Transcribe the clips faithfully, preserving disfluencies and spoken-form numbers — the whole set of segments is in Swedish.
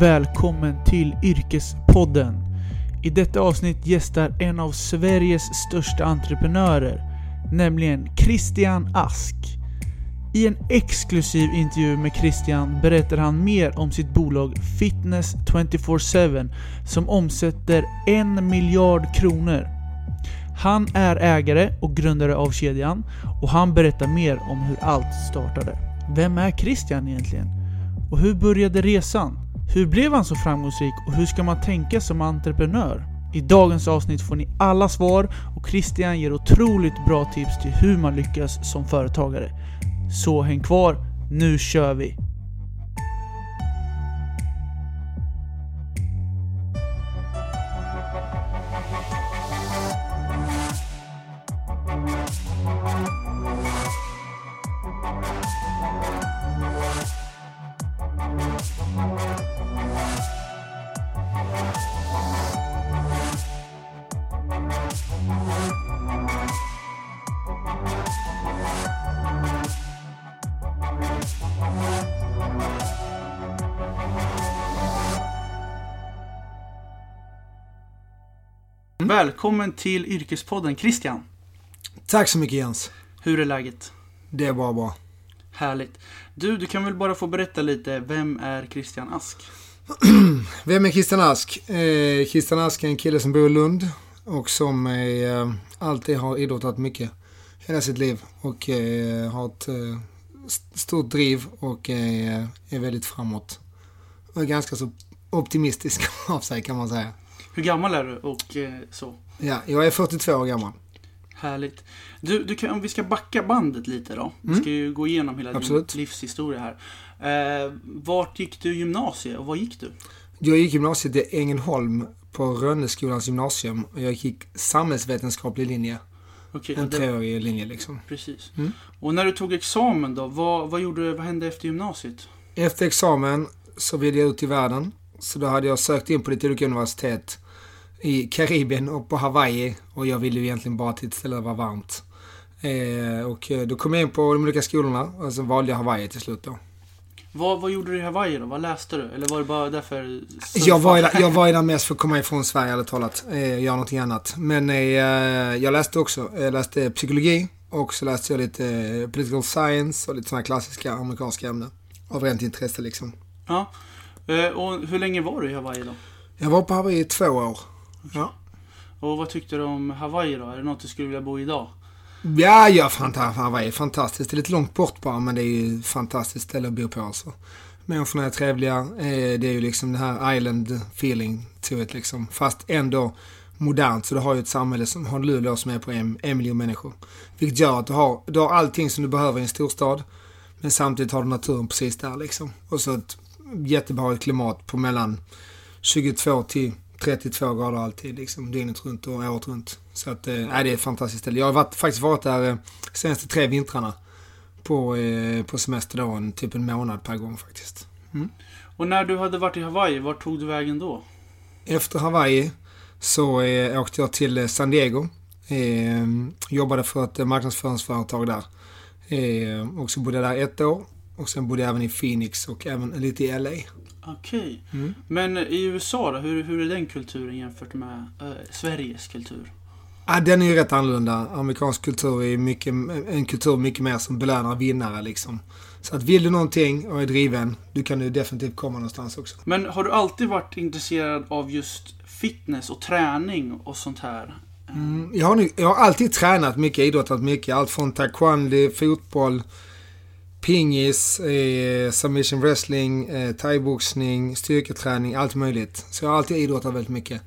Välkommen till Yrkespodden. I detta avsnitt gästar en av Sveriges största entreprenörer, nämligen Christian Ask. I en exklusiv intervju med Christian berättar han mer om sitt bolag Fitness tjugofyra sju som omsätter en miljard kronor. Han är ägare och grundare av kedjan och han berättar mer om hur allt startade. Vem är Christian egentligen? Och hur började resan? Hur blev han så framgångsrik och hur ska man tänka som entreprenör? I dagens avsnitt får ni alla svar och Christian ger otroligt bra tips till hur man lyckas som företagare. Så häng kvar, nu kör vi! Välkommen till Yrkespodden, Christian. Tack så mycket, Jens. Hur är läget? Det är bara bra. Härligt. Du, du kan väl bara få berätta lite, vem är Christian Ask? Vem är Christian Ask? Eh, Christian Ask är en kille som bor i Lund och som eh, alltid har idrottat mycket hela sitt liv och eh, har ett eh, stort driv och eh, är väldigt framåt. Och är ganska så optimistisk av sig, kan man säga. Hur gammal är du och så? Ja, jag är fyrtiotvå år gammal. Härligt. Du, du kan, om vi ska backa bandet lite då. Vi mm. ska ju gå igenom hela Absolut. din livshistoria här. Eh, vart gick du gymnasiet och var gick du? Jag gick gymnasiet i Ängelholm på Rönneskolans gymnasium. Och jag gick samhällsvetenskaplig linje. Okay, en det... treårig linje liksom. Precis. Mm. Och när du tog examen då, vad, vad, gjorde, vad hände efter gymnasiet? Efter examen så ville jag ut i världen. Så då hade jag sökt in på lite olika universitet i Karibien och på Hawaii. Och jag ville ju egentligen bara till ett ställe där det var varmt. Eh, och då kom jag in på de olika skolorna och sen valde jag Hawaii till slut då. Vad, vad gjorde du i Hawaii då? Vad läste du? Eller var det bara därför? Jag var, i, jag var i där mest för att komma ifrån Sverige eller talat. Eh, göra någonting annat. Men eh, jag läste också. Jag läste psykologi och så läste jag lite eh, political science och lite sådana klassiska amerikanska ämnen. Av rent intresse liksom. Ja. Och hur länge var du i Hawaii då? Jag var på Hawaii i två år. Okay. Ja. Och vad tyckte du om Hawaii då? Är det något du skulle vilja bo i idag? Ja, ja, fanta- Hawaii är fantastiskt. Det är lite långt bort bara, men det är ju ett fantastiskt ställe att bo på. Alltså. Människorna är trevliga. Det är ju liksom den här island feeling to it liksom. Fast ändå modernt. Så du har ju ett samhälle som har Luleå som är på en, en miljon människor. Vilket gör att du har, du har allting som du behöver i en storstad. Men samtidigt har du naturen precis där liksom. Och så ett jättebehagligt klimat på mellan tjugotvå till trettiotvå grader alltid liksom, dygnet runt och året runt. Så att, eh, nej, det är ett fantastiskt ställe. Jag har varit, faktiskt varit där eh, senaste tre vintrarna på, eh, på semesterdagen, typ en månad per gång faktiskt. Mm. Och när du hade varit i Hawaii, var tog du vägen då? Efter Hawaii så eh, åkte jag till San Diego. Eh, jobbade för ett marknadsföringsföretag där. Eh, och så bodde jag där ett år. Och sen bodde jag även i Phoenix och även lite i L A. Okej. Mm. Men i U S A då, hur, hur är den kulturen jämfört med äh, Sveriges kultur? Ja, den är ju rätt annorlunda. Amerikansk kultur är mycket, en kultur mycket mer som belönar vinnare liksom. Så att vill du någonting och är driven, du kan ju definitivt komma någonstans också. Men har du alltid varit intresserad av just fitness och träning och sånt här? Mm, jag, har nu, jag har alltid tränat mycket, idrottat mycket. Allt från taekwondo, fotboll, pingis, eh, submission wrestling, eh, thaiboxning, styrketräning, allt möjligt. Så jag har alltid idrottat väldigt mycket.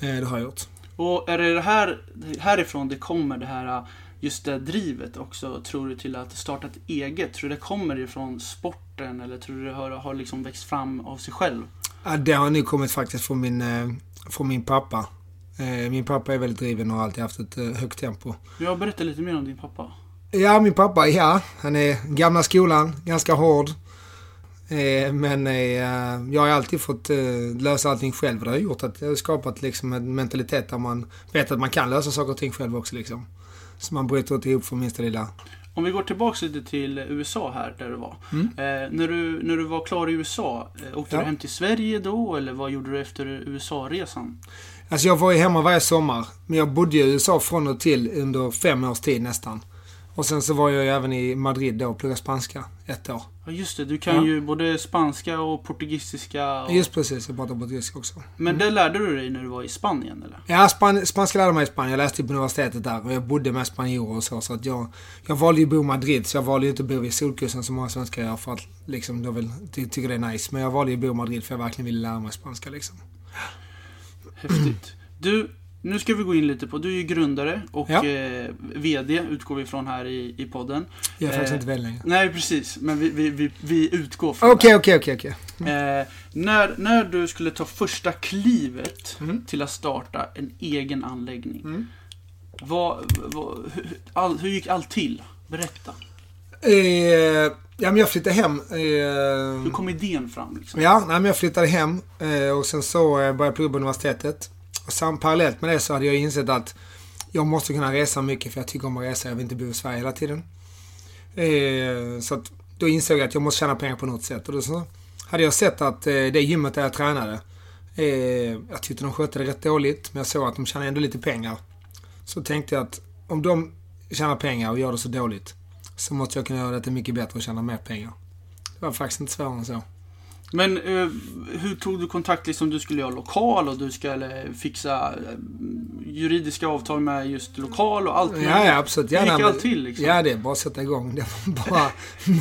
Eh, det har jag gjort. Och är det här, härifrån det kommer det här, just det drivet också, tror du, till att starta ett eget? Tror du det kommer ifrån sporten eller tror du det har, har liksom växt fram av sig själv? Ja, det har nu kommit faktiskt från min, eh, från min pappa. Eh, min pappa är väldigt driven och har alltid haft ett eh, högt tempo. Jag berättar lite mer om din pappa. Ja, min pappa, ja. Han är gamla skolan, ganska hård. Eh, men eh, jag har alltid fått eh, lösa allting själv. Det har gjort att jag har skapat liksom, en mentalitet där man vet att man kan lösa saker och ting själv också. Liksom. Så man bryter inte ihop för minsta lilla. Om vi går tillbaka lite till U S A här där du var. Mm. Eh, när, du, när du var klar i U S A, åkte ja. du hem till Sverige då? Eller vad gjorde du efter U S A-resan? Alltså jag var ju hemma varje sommar. Men jag bodde i U S A från och till under fem års tid nästan. Och sen så var jag ju även i Madrid då och pluggade spanska ett år. Ja just det, du kan ja. ju både spanska och portugisiska. Och... Just precis, jag pratar portugisiska också. Men mm. det lärde du dig när du var i Spanien eller? Ja, span- spanska lärde mig i Spanien. Jag läste på universitetet där och jag bodde med spanjorer och så. Så att jag, jag valde ju att bo i Madrid, så jag valde ju inte att bo i Solkusten som många svenskar gör för att liksom, jag vill, ty- tycker det är nice. Men jag valde ju att bo i Madrid för jag verkligen ville lära mig spanska liksom. Häftigt. Du... Nu ska vi gå in lite på, du är ju grundare och ja. eh, vd utgår vi från här i, i podden. Jag är eh, faktiskt inte väl längre. Nej, precis. Men vi, vi, vi, vi utgår från okay, det. Okej, okej, okej. När, när du skulle ta första klivet mm. till att starta en egen anläggning. Mm. Vad, vad, hur, all, hur gick allt till? Berätta. Eh, ja, men jag flyttade hem. Eh, hur kom idén fram? Liksom? Ja, nej, men jag flyttade hem eh, och sen så började jag plugga på universitetet. Och sen parallellt med det så hade jag insett att jag måste kunna resa mycket för jag tycker om att resa. Jag vill inte bo i Sverige hela tiden. Eh, så att då insåg jag att jag måste tjäna pengar på något sätt. Och då så hade jag sett att eh, det gymmet där jag tränade, eh, jag tyckte de skötte det rätt dåligt men jag såg att de tjänade ändå lite pengar. Så tänkte jag att om de tjänar pengar och gör det så dåligt så måste jag kunna göra det mycket bättre och tjäna mer pengar. Det var faktiskt inte svårare än så. Men eh, hur tog du kontakt liksom du skulle ha lokal och du skulle fixa juridiska avtal med just lokal och allt? Ja, ja absolut. Ja, gick allt till liksom? Ja, det är bara att sätta igång. Det bara,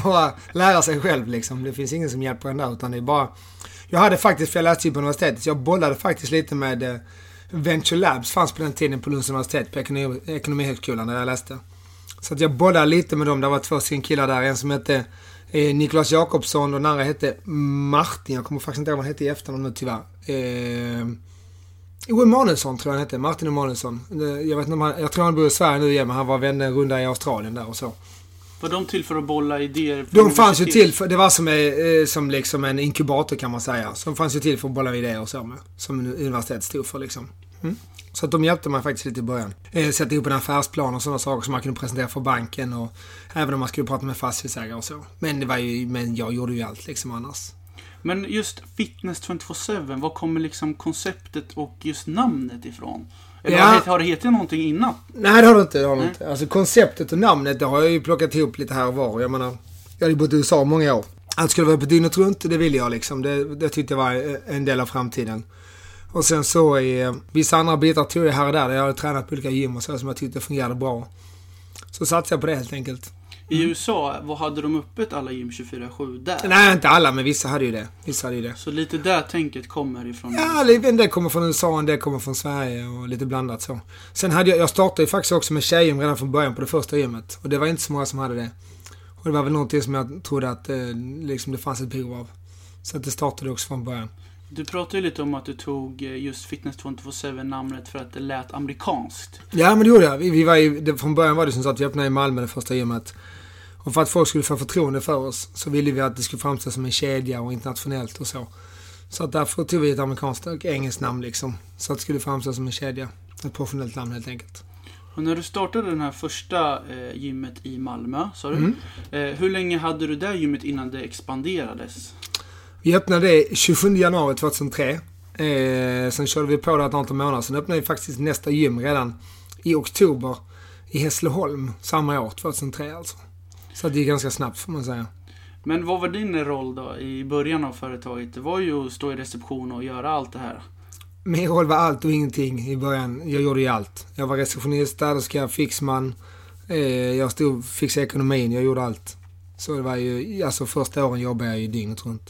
bara lära sig själv liksom. Det finns ingen som hjälper en där utan det är bara... Jag hade faktiskt, för jag läste på universitetet, jag bollade faktiskt lite med eh, Venture Labs fanns på den tiden på Lunds universitet på ekonom- ekonomihögskolan där jag läste. Så att jag bollade lite med dem. Det var två sin killar där, en som hette... Niklas Jakobsson och den andra hette Martin, jag kommer faktiskt inte ihåg vad han hette i efternamn nu tyvärr. Eh, Owe Manensson tror jag han hette, Martin Manensson. Jag vet inte om han, jag tror han bor i Sverige nu igen men han var vänner runda i Australien där och så. Var de till för att bolla idéer? De fanns ju till, för, det var som, eh, som liksom en inkubator kan man säga. Så de fanns ju till för att bolla idéer och så med, som universitet stod för liksom. Mm. Så att de hjälpte mig faktiskt lite i början. Sätta ihop en affärsplan och sådana saker som man kunde presentera för banken. Och även om man skulle prata med fastighetsägare och så. Men, det var ju, men jag gjorde ju allt liksom annars. Men just Fitness tjugofyra sju, vad kommer liksom konceptet och just namnet ifrån? Eller ja. har, har det hetat någonting innan? Nej, det har det inte. Det har det inte. Alltså konceptet och namnet det har jag ju plockat ihop lite här och var. Jag menar, jag hade bott i U S A många år. Allt skulle vara på dygnet runt, det ville jag liksom. Det, det tyckte jag var en del av framtiden. Och sen så är vissa andra bitar tror jag här och där. Jag hade tränat på olika gym och så som jag tyckte fungerade bra. Så satsade jag på det helt enkelt. Mm. I U S A, vad hade de öppet alla gym tjugofyra sju där? Nej, inte alla, men vissa hade ju det. Vissa hade ju det. Så lite där tänket kommer ifrån? Ja, en del kommer från U S A, en del kommer från Sverige och lite blandat så. Sen hade jag, jag startade ju faktiskt också med tjejgym redan från början på det första gymmet. Och det var inte så många som hade det. Och det var väl någonting som jag trodde att eh, liksom det fanns ett behov av. Så att det startade också från början. Du pratade ju lite om att du tog just Fitness tjugofyra sju-namnet för att det lät amerikanskt. Ja, men det gjorde jag. Vi, vi var i, det, från början var det som så att vi öppnade i Malmö det första gymmet. Och för att folk skulle få förtroende för oss så ville vi att det skulle framstå som en kedja och internationellt och så. Så att därför tog vi ett amerikanskt och engelskt namn liksom. Så att det skulle framstå som en kedja. Ett professionellt namn helt enkelt. Och när du startade den här första eh, gymmet i Malmö, sa du. Mm. Eh, hur länge hade du det gymmet innan det expanderades? Vi öppnade det tjugosjunde januari tjugohundratre. Eh, sen körde vi på det ett antal månader. Sen öppnade vi faktiskt nästa gym redan i oktober i Hässleholm samma år, tjugohundratre alltså. Så det är ganska snabbt får man säga. Men vad var din roll då i början av företaget? Det var ju att stå i reception och göra allt det här. Min roll var allt och ingenting i början. Jag gjorde ju allt. Jag var receptionist, städerska, fixman. Eh, jag stod fixade ekonomin, jag gjorde allt. Så det var ju, alltså första åren jobbade jag ju dygnet runt.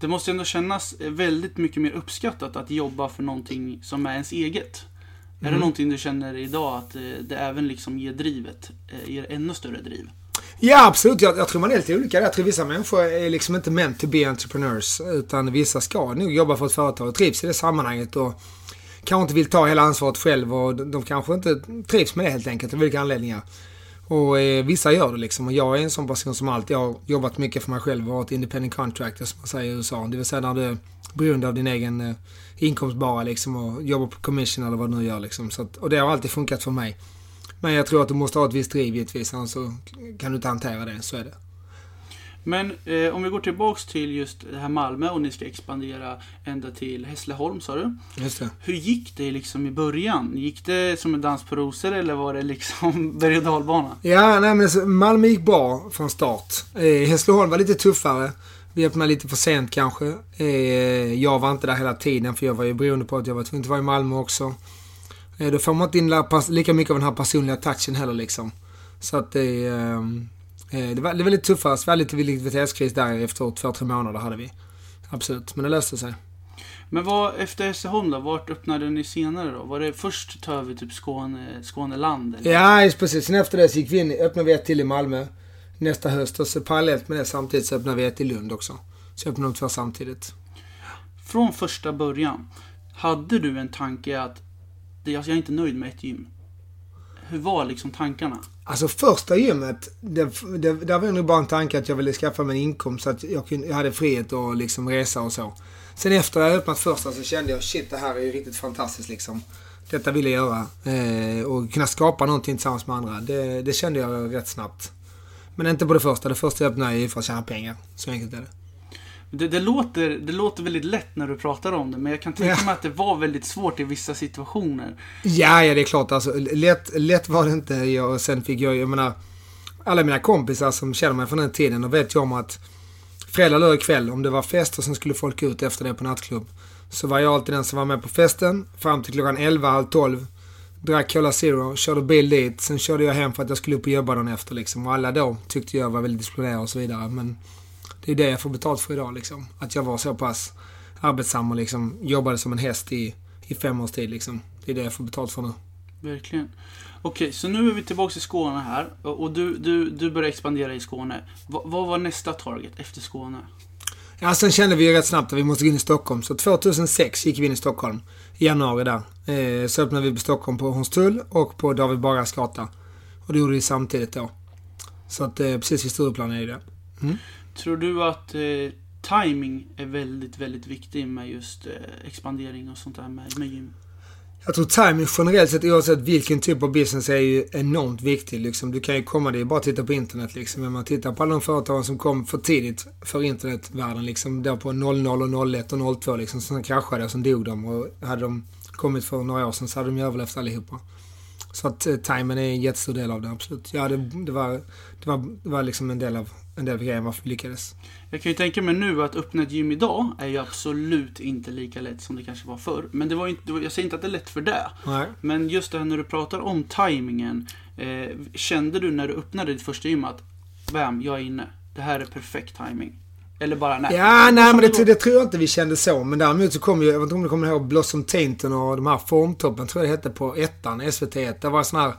Det måste ändå kännas väldigt mycket mer uppskattat att jobba för någonting som är ens eget. Mm. Är det någonting du känner idag att det även liksom ger drivet, ger ännu större driv? Ja, absolut. Jag, jag tror man är lite olika. Jag tror vissa människor är liksom inte meant to be entrepreneurs utan vissa ska nog jobba för ett företag och trivs i det sammanhanget och kanske inte vill ta hela ansvaret själv och de kanske inte trivs med det helt enkelt av vilka anledningar. Och eh, vissa gör det liksom. Och jag är en sån person som alltid har jobbat mycket för mig själv och varit independent contractor som man säger i U S A. Det vill säga när du är beroende av din egen eh, inkomst bara liksom och jobbar på commission eller vad du nu gör liksom. Så att, och det har alltid funkat för mig. Men jag tror att du måste ha ett visst driv givetvis, annars så kan du inte hantera det, så är det. Men eh, om vi går tillbaks till just det här Malmö och ni ska expandera ända till Hässleholm, sa du. Just det. Hur gick det liksom i början? Gick det som en dans på rosor eller var det liksom berg- och dalbana? Ja, nej, men Malmö gick bra från start. Eh, Hässleholm var lite tuffare. Vi öppnade lite för sent kanske. Eh, jag var inte där hela tiden för jag var ju beroende på att jag var tvungen att vara i Malmö också. Eh, då får man inte in lika mycket av den här personliga touchen heller liksom. Så att det... Eh, Det var, det var lite tuffare, så var lite likviditetskris där efter två, tre månader hade vi. Absolut, men det löste sig. Men vad, efter Hässleholm då, vart öppnade ni senare då? Var det först ta över typ Skåne, Skåneland? Eller? Ja, precis. Sen efter det så gick vi in, öppnade vi ett till i Malmö nästa höst. Och så parallellt med det samtidigt så öppnade vi ett i Lund också. Så öppnade de två samtidigt. Från första början, hade du en tanke att jag är inte nöjd med ett gym? Hur var liksom tankarna? Alltså första gymmet, det, det, där var nog bara en tanke att jag ville skaffa mig en inkomst så att jag, kunde, jag hade frihet att liksom resa och så. Sen efter jag öppnat första så kände jag, shit, det här är ju riktigt fantastiskt liksom. Detta ville jag göra. Eh, och kunna skapa någonting tillsammans med andra. Det, det kände jag rätt snabbt. Men inte på det första. Det första jag öppnade är för att tjäna pengar. Så enkelt är det. Det, det, låter, det låter väldigt lätt när du pratar om det, men jag kan tänka mig ja. att det var väldigt svårt i vissa situationer. Ja, ja det är klart. Alltså, lätt, lätt var det inte. Jag, och sen fick jag, jag menar, alla mina kompisar som känner mig från den tiden, och vet jag om att fredag, lördag kväll, om det var fest och sen skulle folk ut efter det på nattklubb, så var jag alltid den som var med på festen fram till klockan elva, halv tolv, drack Cola Zero, körde bil dit, sen körde jag hem för att jag skulle upp och jobba dagen efter liksom. Och alla då tyckte jag var väldigt disciplinerad och så vidare, men det är det jag får betalt för idag liksom. Att jag var så pass arbetsam och liksom jobbade som en häst i, i fem års tid liksom. Det är det jag får betalt för nu. Verkligen. Okej, så nu är vi tillbaka i Skåne här. Och du, du, du började expandera i Skåne. V- vad var nästa target efter Skåne? Ja, sen kände vi ju rätt snabbt att vi måste gå in i Stockholm. Så tjugohundrasex gick vi in i Stockholm. I januari där. Eh, så öppnade vi på Stockholm på Hornstull och på David Baras gata. Och det gjorde vi samtidigt då. Så att eh, precis vid Stureplan är det. Mm. Tror du att eh, timing är väldigt, väldigt viktig med just eh, expandering och sånt där med, med gym? Jag tror timing generellt sett, oavsett vilken typ av business, är ju enormt viktig. Liksom. Du kan ju komma dit, bara titta på internet. Liksom. Men man tittar på alla de företag som kom för tidigt för internetvärlden. Liksom, där på noll noll och noll ett och noll två liksom, som kraschade och som dog dem. Och hade de kommit för några år sedan så hade de ju överlevt allihopa. Så att eh, timing är en jättestor del av det, absolut. Ja, det, det var, det var, det var liksom en del av en del grejer varför vi lyckades. Jag kan ju tänka mig nu att öppna ett gym idag är ju absolut inte lika lätt som det kanske var förr. Men det var inte, jag säger inte att det är lätt för det. Nej. Men just det här när du pratar om tajmingen. Eh, kände du när du öppnade ditt första gym att bam, jag är inne. Det här är perfekt timing. Eller bara nej. Ja, nej, men det, det tror jag inte vi kände så. Men däremot så kom ju, jag vet inte om du kommer ihåg Blossom Tainton och de här formtoppen, tror jag det hette, på ettan, S V T ett. Det var sådana här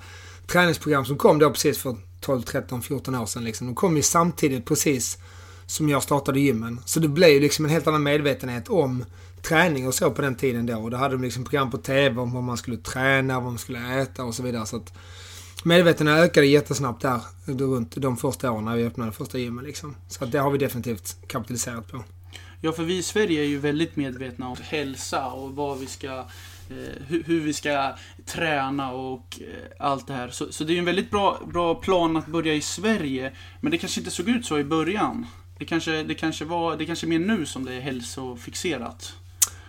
träningsprogram som kom då precis för tolv, tretton, fjorton år sedan liksom. De kom ju samtidigt precis som jag startade gymmen. Så det blev ju liksom en helt annan medvetenhet om träning och så på den tiden då. Och då hade de liksom program på tv om vad man skulle träna, vad man skulle äta och så vidare. Så att medvetenheten ökade jättesnabbt där runt de första åren när vi öppnade första gymmen liksom. Så att det har vi definitivt kapitaliserat på. Ja, för vi i Sverige är ju väldigt medvetna om hälsa och vad vi ska... hur vi ska träna och allt det här. Så, så det är en väldigt bra, bra plan att börja i Sverige. Men det kanske inte såg ut så i början. Det kanske, det kanske var, det kanske mer nu som det är hälsofixerat.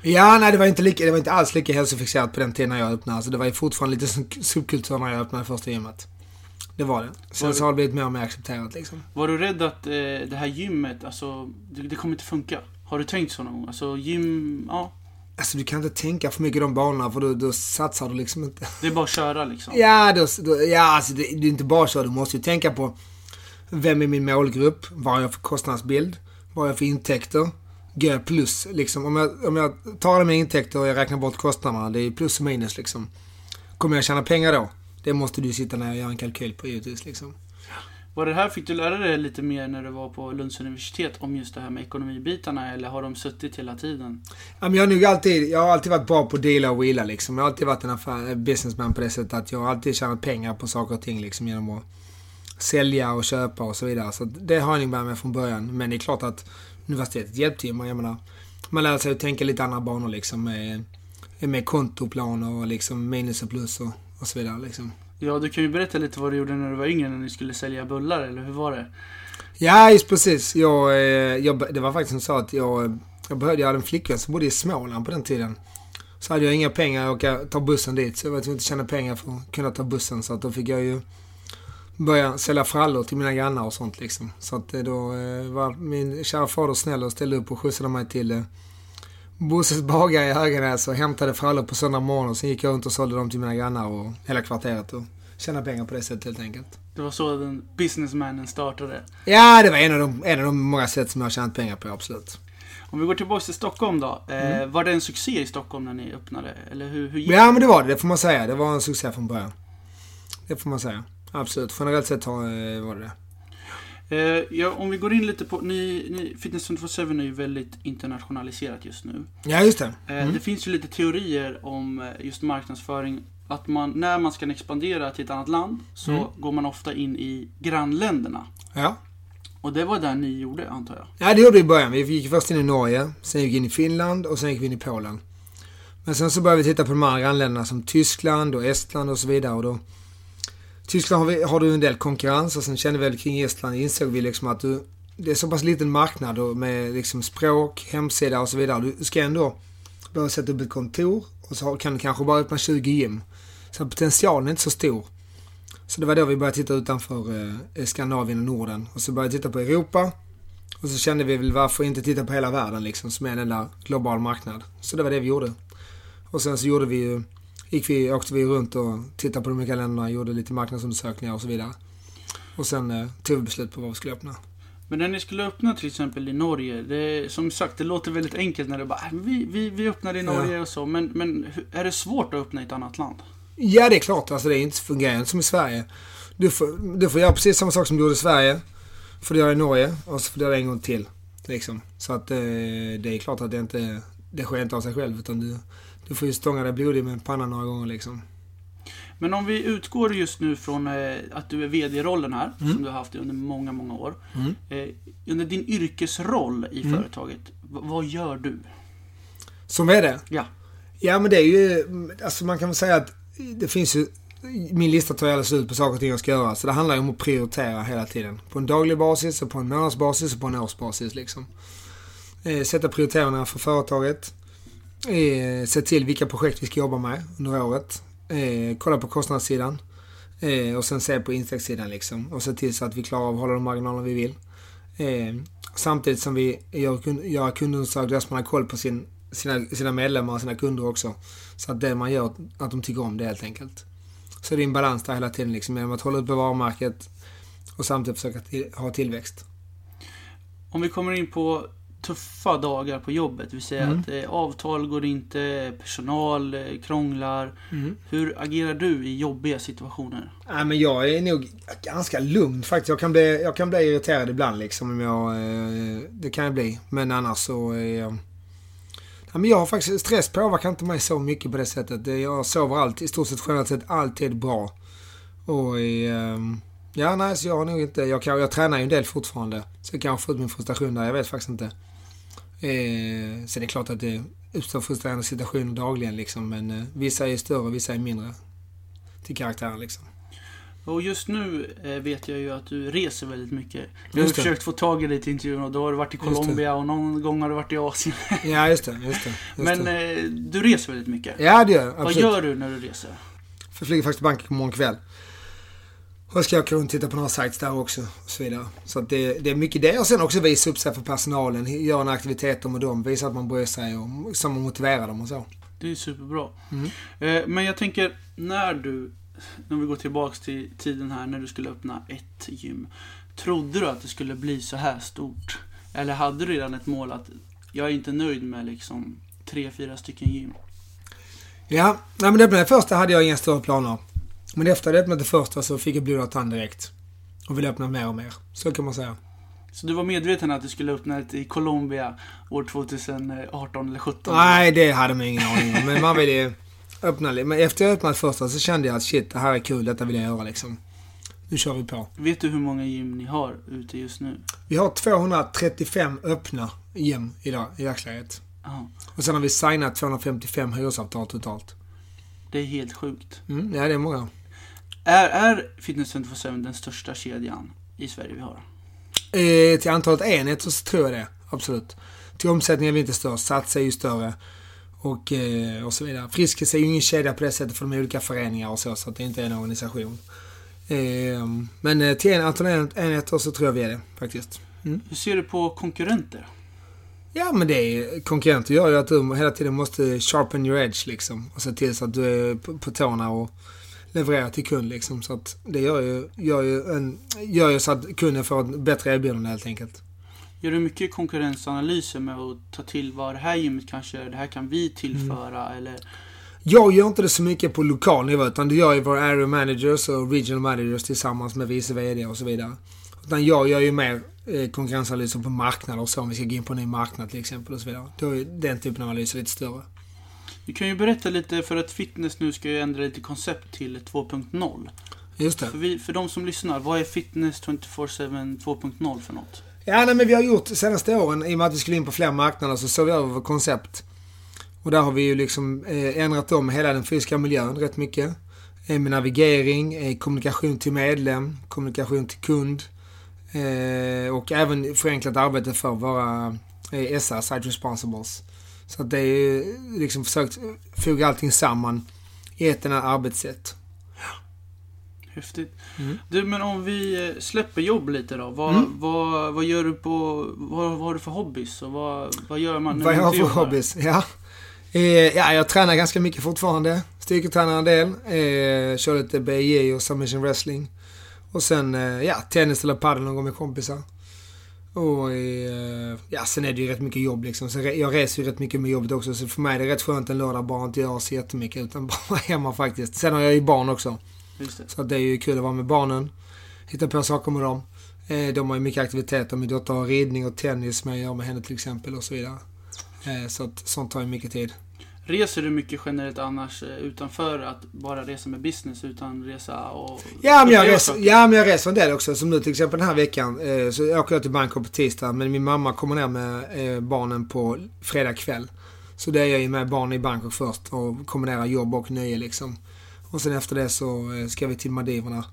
Ja, nej, det var inte, lika, det var inte alls lika hälsofixerat på den tiden när jag öppnade. Alltså, det var ju fortfarande lite subkultur när jag öppnade första gymmet. Det var det. Sen var så har det blivit mer och mer accepterat. Liksom. Var du rädd att eh, det här gymmet, alltså, det, det kommer inte funka? Har du tänkt så någon gång? Alltså gym, ja... Alltså du kan inte tänka för mycket de banorna för då, då satsar du liksom inte. Det är bara att köra liksom. Ja, då, då, ja alltså, det, det är inte bara att köra. Du måste ju tänka på vem är min målgrupp, vad har jag för kostnadsbild, vad har jag för intäkter. Går jag plus liksom. Om jag, om jag tar det med intäkter och jag räknar bort kostnaderna, det är plus och minus liksom. Kommer jag tjäna pengar då? Det måste du sitta när jag gör en kalkyl på givetvis liksom. Var det här, fick du lära dig lite mer när du var på Lunds universitet om just det här med ekonomibitarna, eller har de suttit hela tiden? Jag har, nog alltid, jag har alltid varit bra på att dela och wheela liksom. Jag har alltid varit en affär, businessman på det sättet att jag har alltid tjänat pengar på saker och ting liksom, genom att sälja och köpa och så vidare. Så det har jag nog börjat med från början. Men det är klart att universitetet hjälpte ju. Jag menar, man lär sig att tänka lite andra banor liksom, med, med kontoplaner och liksom minus och plus och, och så vidare liksom. Ja, du kan ju berätta lite vad du gjorde när du var yngre, när ni skulle sälja bullar, eller hur var det? Ja, just precis. Jag, jag, det var faktiskt som så att jag, jag behövde, jag hade en flickvän som bodde i Småland på den tiden. Så hade jag inga pengar att ta bussen dit, så jag var tvungen att tjäna pengar för att kunna ta bussen. Så att då fick jag ju börja sälja frallor till mina grannar och sånt liksom. Så att då var min kära fader snäll och ställde upp och skjutsade mig till Bosses bagare i Höganäs och hämtade frallor på söndag morgon, och sen gick jag runt och sålde dem till mina grannar och hela kvarteret och tjäna pengar på det sättet helt enkelt. Det var så den businessmannen startade. Ja, det var en av de, en av de många sätt som jag har tjänat pengar på, absolut. Om vi går tillbaka till Stockholm då. Mm. Eh, var det en succé i Stockholm när ni öppnade? Eller hur, hur gick det? Ja, men det var det. Det får man säga. Det var en succé från början. Det får man säga. Absolut. Generellt sett var det det. Eh, ja, om vi går in lite på... Ni, ni, Fitness tjugofyra sju är ju väldigt internationaliserat just nu. Ja, just det. Mm. Eh, det finns ju lite teorier om just marknadsföring. Att man, när man ska expandera till ett annat land, så mm. går man ofta in i grannländerna. Ja. Och det var där ni gjorde, antar jag. Ja, det gjorde vi i början. Vi gick först in i Norge, sen gick vi in i Finland och sen gick vi in i Polen. Men sen så började vi titta på de här grannländerna som Tyskland och Estland och så vidare. Och då, Tyskland har, vi, har du en del konkurrens, och sen kände vi väl kring Estland, insåg vi liksom att du, det är så pass liten marknad då, med liksom språk, hemsida och så vidare. Du ska ändå börja sätta upp ett kontor och så kan du kanske bara öppna tjugo gym. Så potentialen är inte så stor. Så det var då vi började titta utanför eh, Skandinavien och Norden. Och så började vi titta på Europa. Och så kände vi väl varför inte titta på hela världen liksom, som är en enda global marknad. Så det var det vi gjorde. Och sen så gjorde vi ju, gick vi, åkte vi runt och tittade på de olika länderna. Gjorde lite marknadsundersökningar och så vidare. Och sen eh, tog vi beslut på vad vi skulle öppna. Men när ni skulle öppna till exempel i Norge, det, som sagt, det låter väldigt enkelt när det bara, vi, vi, vi öppnar i Norge, ja. Och så. Men, men är det svårt att öppna i ett annat land? Ja, det är klart. Alltså, det är inte fungerande som i Sverige. Du får, du får göra precis samma sak som du gjorde i Sverige. Får du göra i Norge, och så får du göra en gång till. Liksom. Så att, eh, det är klart att det inte det sker inte av sig själv. Utan du, du får ju stånga dig blodig med en panna några gånger. Liksom. Men om vi utgår just nu från eh, att du är vd-rollen här, mm. som du har haft under många, många år. Mm. Eh, under din yrkesroll i mm. företaget, v- vad gör du? Som vd? Ja. Ja, men det är ju... Alltså, man kan väl säga att det finns ju, min lista tar alldeles ut på saker och ting jag ska göra, så det handlar ju om att prioritera hela tiden, på en daglig basis och på en månadsbasis och på en årsbasis liksom. eh, sätta prioriteringar för företaget, eh, se till vilka projekt vi ska jobba med under året, eh, kolla på kostnadssidan, eh, och sen se på intäktssidan liksom, och se till så att vi klarar av att hålla de marginaler vi vill, eh, samtidigt som vi gör, gör kundundersökningar så man har koll på sin Sina, sina medlemmar och sina kunder också, så att det man gör, att de tycker om det helt enkelt. Så det är en balans där hela tiden liksom, genom att hålla uppe varumärket och samtidigt försöka till, ha tillväxt. Om vi kommer in på tuffa dagar på jobbet, vi säger mm. att eh, avtal går inte, personal eh, krånglar, mm. hur agerar du i jobbiga situationer? Nej, men jag är nog ganska lugn faktiskt. Jag kan bli, jag kan bli irriterad ibland liksom, om jag, eh, det kan jag bli, men annars så är eh, men jag har faktiskt, stress påverkar inte mig så mycket på det sättet. Jag sover alltid, i stort sett generellt sett alltid bra. Och ja, nej, så jag har nog inte, jag, kan, jag tränar ju en del fortfarande. Så jag kan få ut min frustration där, jag vet faktiskt inte. Eh, så det är klart att det uppstår frustrerande situationer dagligen liksom. Men eh, vissa är större, vissa är mindre till karaktären liksom. Och just nu vet jag ju att du reser väldigt mycket. Du har försökt få tag i dig till intervjun, och då har du varit i Colombia och någon gång har du varit i Asien. Ja, just det. Just det just Men det. Du reser väldigt mycket. Ja, det gör jag. Vad gör du när du reser? Jag flyger faktiskt till Bangkok imorgon kväll. Och ska jag kunna titta på några sites där också och så vidare. Så att det, det är mycket det. Och sen också visa upp sig för personalen. Göra en aktivitet med dem. Visa att man bryr sig och så man motiverar dem och så. Det är superbra. Mm. Men jag tänker, när du... När vi går tillbaka till tiden här när du skulle öppna ett gym. Trodde du att det skulle bli så här stort? Eller hade du redan ett mål att jag är inte nöjd med liksom tre, fyra stycken gym? Ja, nej, men det, det första hade jag inga större planer. Men efter det öppnade det första så fick jag blodad tand direkt. Och ville öppna mer och mer. Så kan man säga. Så du var medveten att du skulle öppna ett i Colombia år tjugoarton eller sjutton? Nej, det hade man ingen aning om. Men man vill ju... Öppnade. Men efter jag öppnade första så kände jag att shit, det här är kul, detta vill jag göra liksom. Nu kör vi på. Vet du hur många gym ni har ute just nu? Vi har tvåhundratrettiofem öppna gym idag i dagsläget. Aha. Och sen har vi signat tvåhundrafemtiofem hyresavtal totalt. Det är helt sjukt. Mm, ja, det är många. Är, är Fitness tjugofyra sju den största kedjan i Sverige vi har? Eh, till antalet enheter så tror jag det, absolut. Till omsättningen är vi inte störst, Sats är ju större och, eh, och så vidare. Friskis är ju ingen kedja på det sättet för de olika föreningar och så, så att det inte är en organisation. Eh, men till antalet enheter så tror jag vi är det faktiskt. Mm. Hur ser du på konkurrenter? Ja, men det är, konkurrenter gör ju att du hela tiden måste sharpen your edge liksom, och se till så att du är på, på tårna och levererar till kund liksom, så att det gör ju, gör, ju en, gör ju så att kunden får ett bättre erbjudande helt enkelt. Gör du mycket konkurrensanalyser med att ta till vad det här gymmet kanske, det här kan vi tillföra mm. eller? Jag gör inte det så mycket på lokal nivå, utan det gör ju våra area managers och regional managers tillsammans med vice vd och så vidare. Utan jag gör ju mer konkurrensanalyser på marknader och så, om vi ska gå in på en ny marknad till exempel och så vidare. Då är den typen av analyser lite större. Du kan ju berätta lite, för att Fitness nu ska ju ändra lite koncept till två punkt noll. Just det. För, vi, för de som lyssnar, vad är Fitness tjugofyra sju två punkt noll för något? Ja, nej, men vi har gjort de senaste åren, i och med att vi skulle in på fler marknader, så såg vi över vårt koncept. Och där har vi ju liksom eh, ändrat om hela den fysiska miljön rätt mycket. Eh, med navigering, eh, kommunikation till medlem, kommunikation till kund. Eh, och även förenklat arbete för våra eh, S R, Site Responsibles. Så att det är ju liksom försökt foga allting samman i ett enda arbetssätt. Häftigt. Mm. Du, men om vi släpper jobb lite då. Vad, mm. vad, vad gör du på, vad, vad har du för hobbies? Och vad, vad gör man när vad jag har för jobbar? Hobbies? Ja. Eh, ja, jag tränar ganska mycket fortfarande. Styrketränar en del. Eh, kör lite B J J och submission wrestling. Och sen eh, ja, tennis eller padel någon gång med kompisar. Och eh, ja, sen är det ju rätt mycket jobb liksom. Så re- jag reser ju rätt mycket med jobbet också. Så för mig är det rätt skönt en lördag bara inte göra så jättemycket, utan bara hemma faktiskt. Sen har jag ju barn också. Just det. Så det är ju kul att vara med barnen, hitta på saker med dem. De har ju mycket aktiviteter, min dotter har ridning och tennis med jag gör med henne till exempel och så vidare. Så att sånt tar ju mycket tid. Reser du mycket generellt annars utanför att bara resa med business, utan resa och... Ja, men jag reser, ja, men jag reser en del också. Som nu till exempel den här veckan så jag åker jag till Bangkok på tisdag, men min mamma kommer ner med barnen på fredag kväll. Så det är jag ju med barnen i Bangkok först och kombinerar jobb och nöje liksom. Och sen efter det så ska vi till Maldiverna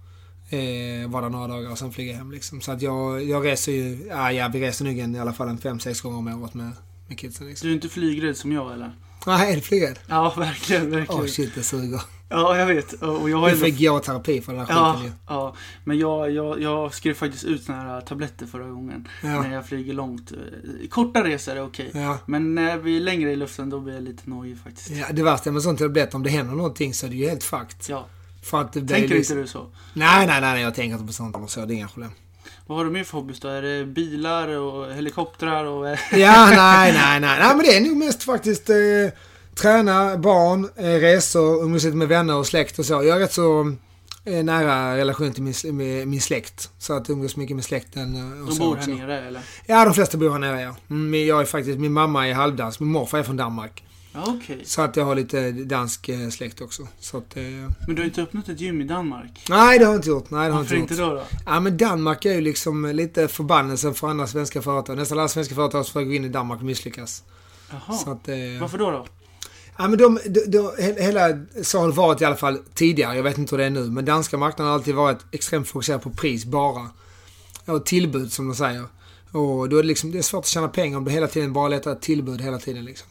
eh, vara några dagar och sen flyga hem. Liksom. Så att jag, jag reser ju, ja, ja, vi reser nog i alla fall en fem sex gånger om året med, med kidsen. Liksom. Du är inte flygrädd som jag eller? Nej, är du flygrädd? Ja, verkligen. verkligen. Åh oh, shit, det suger. Ja, jag vet. Och jag har du fick ändå... terapi för den här skiten. Ja, ja, men jag, jag, jag skrev faktiskt ut såna här tabletter förra gången ja. När jag flyger långt. Korta resor är okej, ja. Men när vi är längre i luften då blir jag lite nojig faktiskt. Ja, det värsta med sån tablett, om det händer någonting så är det ju helt fakt. Ja. För att det tänker du liksom... inte du så? Nej, nej, nej, jag tänker inte på sånt. Så det är inga problem. Vad har du mer för hobbys då? Är det bilar och helikoptrar? Och... ja, nej, nej, nej, nej. Men det är nog mest faktiskt... Eh... träna, barn, resor, umgås med vänner och släkt och så. Jag är rätt så nära relation till min, med, min släkt. Så att jag umgås mycket med släkten. Och de så bor här också. Nere eller? Ja, de flesta bor här nere. Ja. Men jag är faktiskt, min mamma är halvdansk, min morfar är från Danmark. Okay. Så att jag har lite dansk släkt också. Så att, eh... men du har inte öppnat ett gym i Danmark? Nej, det har jag inte gjort. Nej, det har varför inte, inte då, då? Ja, men Danmark är ju liksom lite förbannelsen för andra svenska företag. Nästan alla svenska företag som får gå in i Danmark och misslyckas. Jaha. Så att, eh... varför då då? Ja, men de, de, de, hela, så har det varit i alla fall tidigare, jag vet inte hur det är nu, men danska marknaden har alltid varit extremt fokuserad på pris bara och tillbud som de säger, och då är det, liksom, det är svårt att tjäna pengar om du hela tiden bara letar tillbud hela tiden liksom.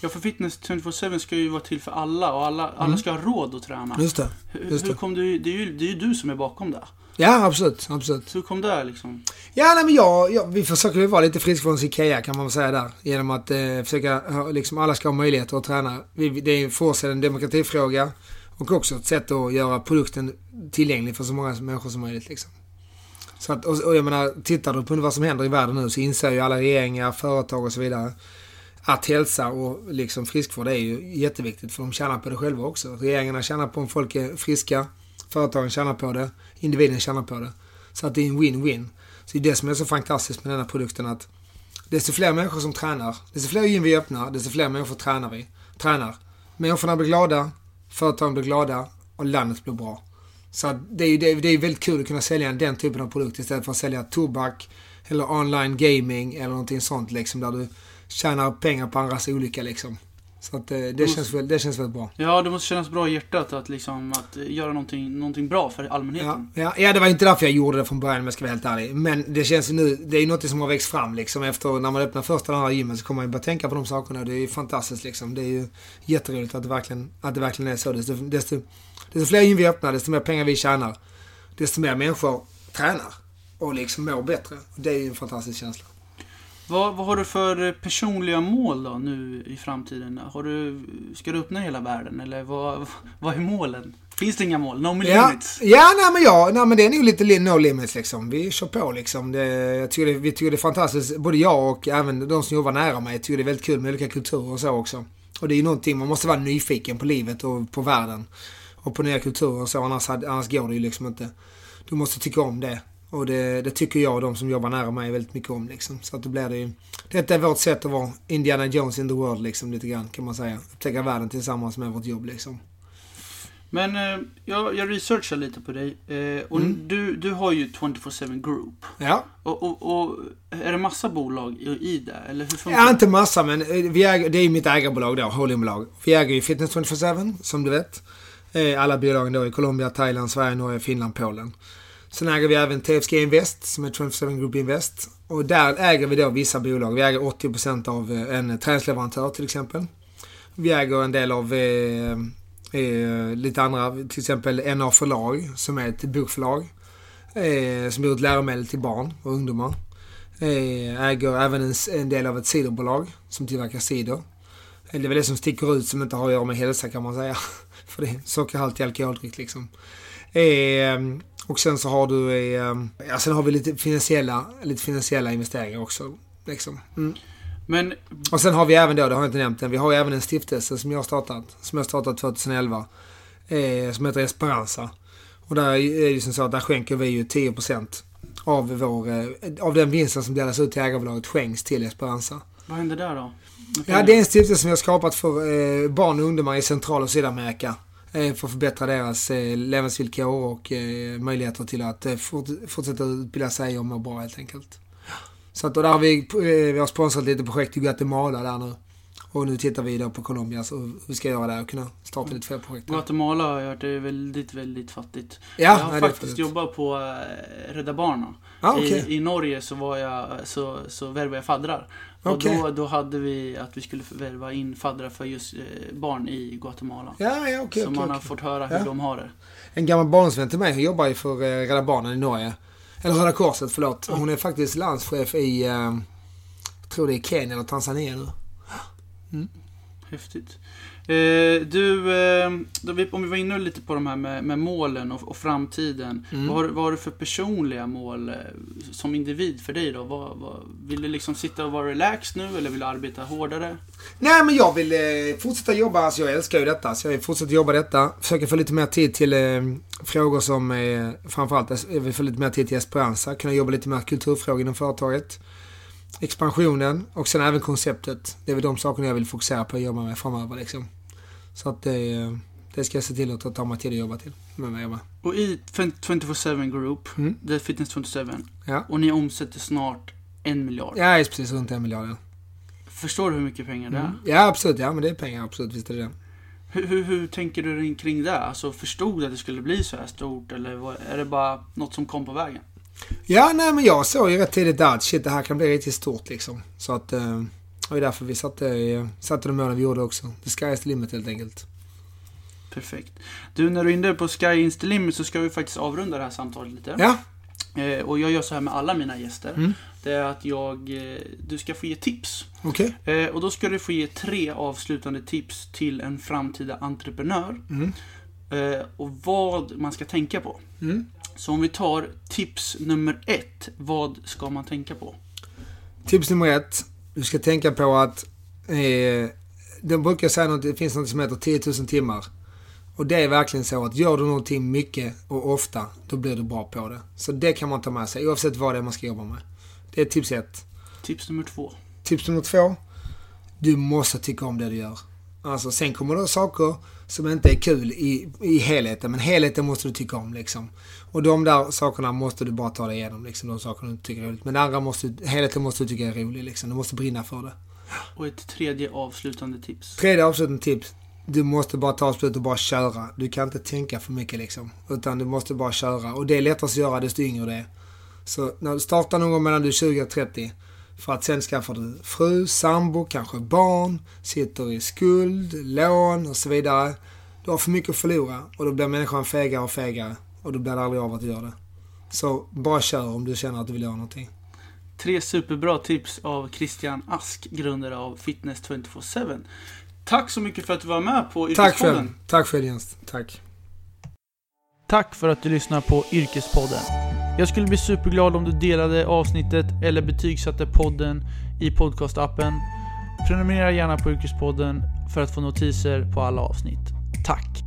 Ja, för Fitness tjugofyra sju ska ju vara till för alla och alla, alla mm. ska ha råd att träna. Just det. Just hur, hur kom du, det är ju, det är ju du som är bakom det. Ja, absolut, absolut. Hur kom det här liksom? Ja, nej, men jag, jag, vi försöker ju vara lite frisk från Ikea kan man säga där. Genom att eh, försöka, liksom alla ska ha möjligheter att träna. Vi, det är för oss en demokratifråga. Och också ett sätt att göra produkten tillgänglig för så många människor som möjligt liksom. Så att, och, och jag menar, tittar du på vad som händer i världen nu så inser ju alla regeringar, företag och så vidare att hälsa och liksom friskvård är ju jätteviktigt, för de tjänar på det själva också. Regeringarna tjänar på om folk är friska. Företagen tjänar på det, individen tjänar på det. Så att det är en win-win. Så det är det som är så fantastiskt med den här produkten, att desto fler människor som tränar, desto fler gym vi öppnar, desto fler människor tränar vi. Tränar. Människorna blir glada, företagen blir glada och landet blir bra. Så att det är ju det, det är väldigt kul att kunna sälja den typen av produkt istället för att sälja tobak eller online gaming eller någonting sånt liksom, där du tjänar pengar på andras olika liksom. Så att, eh, det, måste, känns väl, det känns väl bra. Ja, det måste kännas bra i hjärtat att, liksom, att göra någonting, någonting bra för allmänheten. Ja, ja, ja, det var inte därför jag gjorde det från början, men jag ska vara helt ärlig. Men det känns nu, det är något som har växt fram liksom, efter när man öppnar första den här gymmet så kommer man ju bara tänka på de sakerna. Det är ju fantastiskt liksom. Det är ju jätteroligt att det verkligen, att det verkligen är så. Desto, desto, desto fler gym vi öppnar, desto mer pengar vi tjänar, desto mer människor tränar och liksom mår bättre. Det är ju en fantastisk känsla. Vad, vad har du för personliga mål då nu i framtiden? Har du, ska du uppnå hela världen? Eller vad, vad är målen? Finns det inga mål? No limits? Ja, ja, nej, men ja nej, men det är nog lite no limits liksom. Vi kör på liksom. Det, jag tycker det, vi tycker det är fantastiskt. Både jag och även de som jobbar nära mig tycker det är väldigt kul med olika kulturer och så också. Och det är ju någonting, man måste vara nyfiken på livet och på världen. Och på nya kulturer och så. Annars, annars går det ju liksom inte. Du måste tycka om det. Och det, det tycker jag och de som jobbar nära mig väldigt mycket om liksom. Så att då blir det ju, detta är vårt sätt att vara Indiana Jones in the world liksom, lite grann kan man säga. Upptäcka världen tillsammans med vårt jobb liksom. Men eh, jag, jag researchar lite på dig eh, och mm. du, du har ju tjugofyra sju Group. Ja. Och, och, och är det massa bolag i det? Eller hur funkar ja, det? Inte massa, men vi äger, det är ju mitt ägarbolag då, holdingbolag. Vi äger ju Fitness tjugofyra sju som du vet. Eh, alla bolagen då i Colombia, Thailand, Sverige, Norge, Finland, Polen. Sen äger vi även T F G Invest som är tjugofyra sju Group Invest. Och där äger vi då vissa bolag. Vi äger åttio procent av en träningsleverantör till exempel. Vi äger en del av eh, eh, lite andra, till exempel N A förlag som är ett bokförlag. Eh, som gjort läromedel till barn och ungdomar. Eh, äger även en, en del av ett sidobolag som tillverkar sidor. Det är väl det som sticker ut som inte har att göra med hälsa kan man säga. För det är sockerhaltig alkoholdryck liksom. Eh, och sen så har du eh, ja, sen har vi lite finansiella lite finansiella investeringar också liksom. Mm. Men och sen har vi även då, det har jag inte nämnt än, vi har även en stiftelse som jag har startat som jag startat tjugoelva eh, som heter Esperanza. Och där är ju som så att där skänker vi ju tio procent av vår eh, av den vinsten som delas ut till ägarbolaget skänks till Esperanza. Vad händer där då? Ja, det är en stiftelse som jag har skapat för eh, barn och ungdomar i Central- och Sydamerika. För att förbättra deras eh, levnadsvillkor och eh, möjligheter till att eh, fort, fortsätta utbilda sig och må bra helt enkelt. Så att, och där har vi, eh, vi har sponsrat lite projekt i Guatemala där nu. Och nu tittar vi då på Colombia så vi ska göra det och kunna starta lite fler projekt. Guatemala har jag hört är väldigt, väldigt fattigt. Ja, jag har nej, faktiskt jobbat på äh, Rädda Barna. Ah, okay. I, I Norge så, var jag, så, så värvade jag faddrar. Okay. Och då, då hade vi att vi skulle värva in faddrar för just eh, barn i Guatemala. Ja, ja, okay, så okay, man har okay. fått höra hur ja. de har det. En gammal barnsvän till mig jobbar ju för eh, Rädda Barnen i Norge. Eller Röda Korset, förlåt. Hon är faktiskt landschef i, eh, jag tror det är Kenya eller Tanzania nu. Mm. Häftigt. Eh, du, eh, då vi, om vi var inne lite på de här med, med målen och, och framtiden. Mm. Vad, har, vad har du för personliga mål eh, som individ för dig då? Vad, vad, vill du liksom sitta och vara relaxed nu eller vill du arbeta hårdare? Nej, men jag vill eh, fortsätta jobba. Alltså, jag älskar ju detta. Så jag vill fortsätta jobba detta. Försöka få lite mer tid till eh, frågor som eh, framförallt jag vill få lite mer tid till Esperanza. Kunna jobba lite mer kulturfrågor inom företaget. Expansionen och sen även konceptet. Det är väl de sakerna jag vill fokusera på och jobba med framöver liksom. Så att det, det ska jag se till att ta mig till och jobba till med mig jobba. Och i tjugofyra sju Group, mm. det är Fitness tjugofyra sju ja. Och ni omsätter snart en miljard. Ja, just precis, runt en miljard. Ja. Förstår du hur mycket pengar det är? Mm. Ja, absolut, ja men det är pengar, absolut, visst är det det. Hur, hur, hur tänker du kring det? Alltså, förstod du att det skulle bli så här stort eller är det bara något som kom på vägen? Ja, nej men jag såg ju rätt tidigt där att shit, det här kan bli riktigt stort liksom. Så att, och därför vi satte, satte de målen vi gjorde också. The sky is the limit helt enkelt. Perfekt. Du, när du är inne på sky is the limit så ska vi faktiskt avrunda det här samtalet lite. Ja. Eh, och jag gör så här med alla mina gäster. Mm. Det är att jag, eh, du ska få ge tips. Okej. Okay. Eh, och då ska du få ge tre avslutande tips till en framtida entreprenör. Mm. Eh, och vad man ska tänka på. Mm. Så om vi tar tips nummer ett, vad ska man tänka på? Tips nummer ett, du ska tänka på att eh, de brukar säga att det finns något som heter tio tusen timmar. Och det är verkligen så att gör du någonting mycket och ofta, då blir du bra på det. Så det kan man ta med sig, oavsett vad det är man ska jobba med. Det är tips ett. Tips nummer två. Tips nummer två, du måste tycka om det du gör. Alltså, sen kommer det saker som inte är kul i, i helheten. Men helheten måste du tycka om liksom. Och de där sakerna måste du bara ta dig igenom liksom. De sakerna du tycker är roligt. Men det andra måste, helheten måste du tycka är rolig liksom. Du måste brinna för det. Och ett tredje avslutande tips. Tredje avslutande tips. Du måste bara ta beslut och bara köra. Du kan inte tänka för mycket liksom. Utan du måste bara köra. Och det är lättast att göra desto yngre det är. Så när du startar någon gång mellan du är tjugo och trettio. För att sen skaffar du fru, sambo, kanske barn. Sitter i skuld, lån och så vidare. Du har för mycket att förlora. Och då blir människan fegare och fegare. Och då blir det aldrig av att göra det. Så bara kör om du känner att du vill göra någonting. Tre superbra tips av Christian Ask, grundare av Fitness tjugofyra sju. Tack så mycket för att du var med på Yrkespodden. Tack, Tack för det, Tack. Tack för att du lyssnar på Yrkespodden. Jag skulle bli superglad om du delade avsnittet eller betygsatte podden i podcastappen. Prenumerera gärna på Yrkespodden för att få notiser på alla avsnitt. Tack!